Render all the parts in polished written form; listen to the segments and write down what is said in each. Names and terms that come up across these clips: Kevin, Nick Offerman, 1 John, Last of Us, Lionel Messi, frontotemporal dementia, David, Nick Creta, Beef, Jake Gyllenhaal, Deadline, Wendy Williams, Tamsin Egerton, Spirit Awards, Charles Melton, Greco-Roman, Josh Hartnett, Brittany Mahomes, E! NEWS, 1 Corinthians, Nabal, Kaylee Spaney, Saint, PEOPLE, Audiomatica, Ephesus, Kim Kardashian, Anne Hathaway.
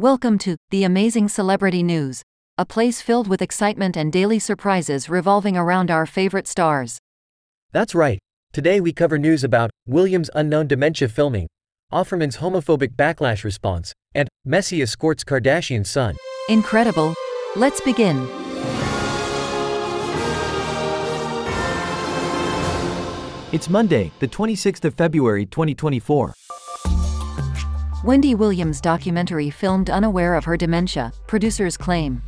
Welcome to The Amazing Celebrity News, a place filled with excitement and daily surprises revolving around our favorite stars. That's right. Today we cover news about Williams' unknown dementia filming, Offerman's homophobic backlash response, and Messi escorts Kardashian's son. Incredible. Let's begin. It's Monday, the 26th of February, 2024. Wendy Williams' documentary filmed unaware of her dementia, producers claim.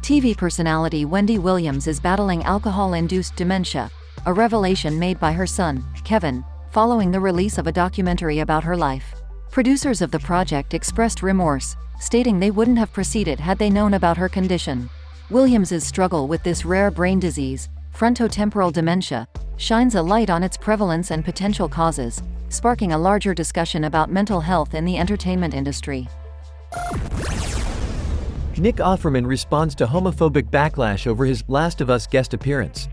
TV personality Wendy Williams is battling alcohol-induced dementia, a revelation made by her son, Kevin, following the release of a documentary about her life. Producers of the project expressed remorse, stating they wouldn't have proceeded had they known about her condition. Williams's struggle with this rare brain disease, frontotemporal dementia, shines a light on its prevalence and potential causes, sparking a larger discussion about mental health in the entertainment industry. Nick Offerman responds to homophobic backlash over his Last of Us guest appearance.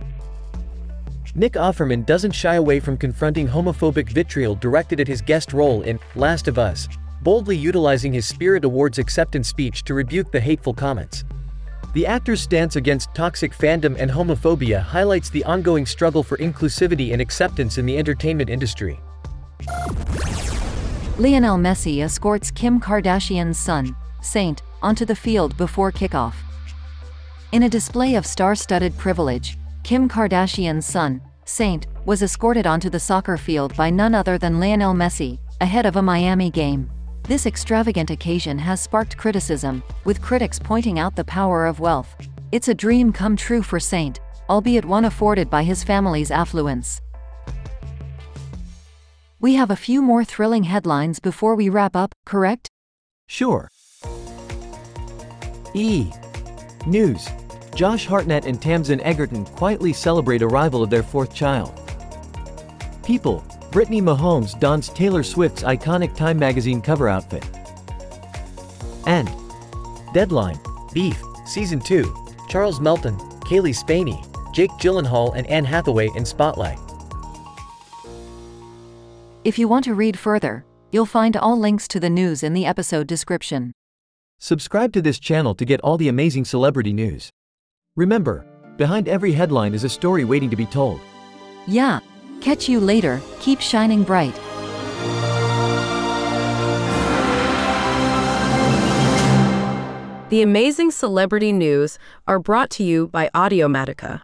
Nick Offerman doesn't shy away from confronting homophobic vitriol directed at his guest role in Last of Us, boldly utilizing his Spirit Awards acceptance speech to rebuke the hateful comments. The actor's stance against toxic fandom and homophobia highlights the ongoing struggle for inclusivity and acceptance in the entertainment industry. Lionel Messi escorts Kim Kardashian's son, Saint, onto the field before kickoff. In a display of star-studded privilege, Kim Kardashian's son, Saint, was escorted onto the soccer field by none other than Lionel Messi, ahead of a Miami game. This extravagant occasion has sparked criticism, with critics pointing out the power of wealth. It's a dream come true for Saint, albeit one afforded by his family's affluence. We have a few more thrilling headlines before we wrap up, correct? Sure. E! News. Josh Hartnett and Tamsin Egerton quietly celebrate arrival of their fourth child. People. Brittany Mahomes dons Taylor Swift's iconic Time magazine cover outfit. And Deadline. Beef, Season 2. Charles Melton, Kaylee Spaney, Jake Gyllenhaal and Anne Hathaway in Spotlight. If you want to read further, you'll find all links to the news in the episode description. Subscribe to this channel to get all the amazing celebrity news. Remember, behind every headline is a story waiting to be told. Yeah. Catch you later. Keep shining bright. The amazing celebrity news are brought to you by Audiomatica.